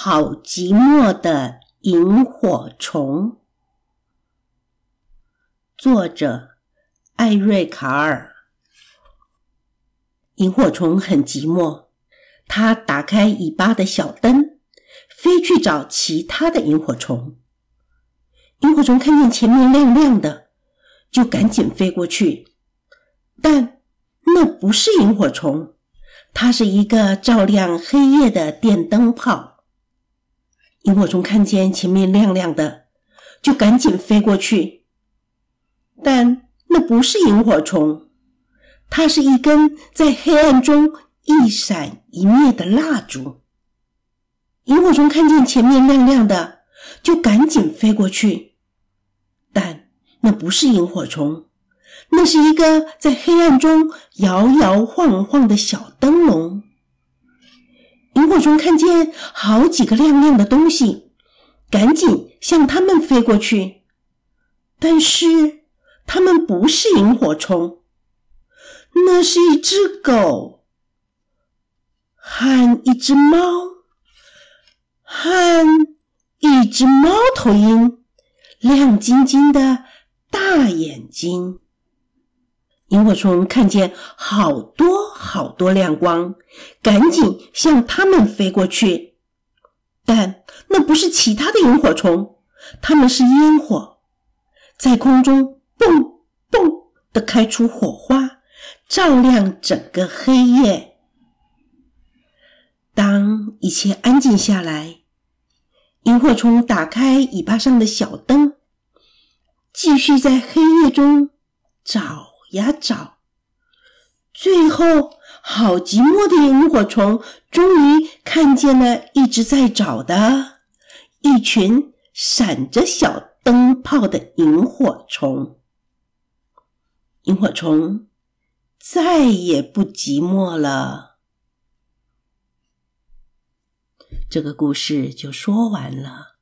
好寂寞的萤火虫。作者艾瑞卡尔。萤火虫很寂寞，它打开尾巴的小灯，飞去找其他的萤火虫。萤火虫看见前面亮亮的，就赶紧飞过去，但那不是萤火虫，它是一个照亮黑夜的电灯泡。萤火虫看见前面亮亮的，就赶紧飞过去，但那不是萤火虫，它是一根在黑暗中一闪一灭的蜡烛。萤火虫看见前面亮亮的，就赶紧飞过去，但那不是萤火虫，那是一个在黑暗中摇摇晃晃的小灯笼。萤火虫看见好几个亮亮的东西，赶紧向它们飞过去，但是它们不是萤火虫，那是一只狗和一只猫和一只猫头鹰，亮晶晶的大眼睛。萤火虫看见好多好多亮光，赶紧向它们飞过去，但那不是其他的萤火虫，它们是烟火，在空中蹦蹦地开出火花，照亮整个黑夜。当一切安静下来，萤火虫打开尾巴上的小灯，继续在黑夜中找呀找，最后好寂寞的萤火虫终于看见了一直在找的一群闪着小灯泡的萤火虫。萤火虫再也不寂寞了。这个故事就说完了。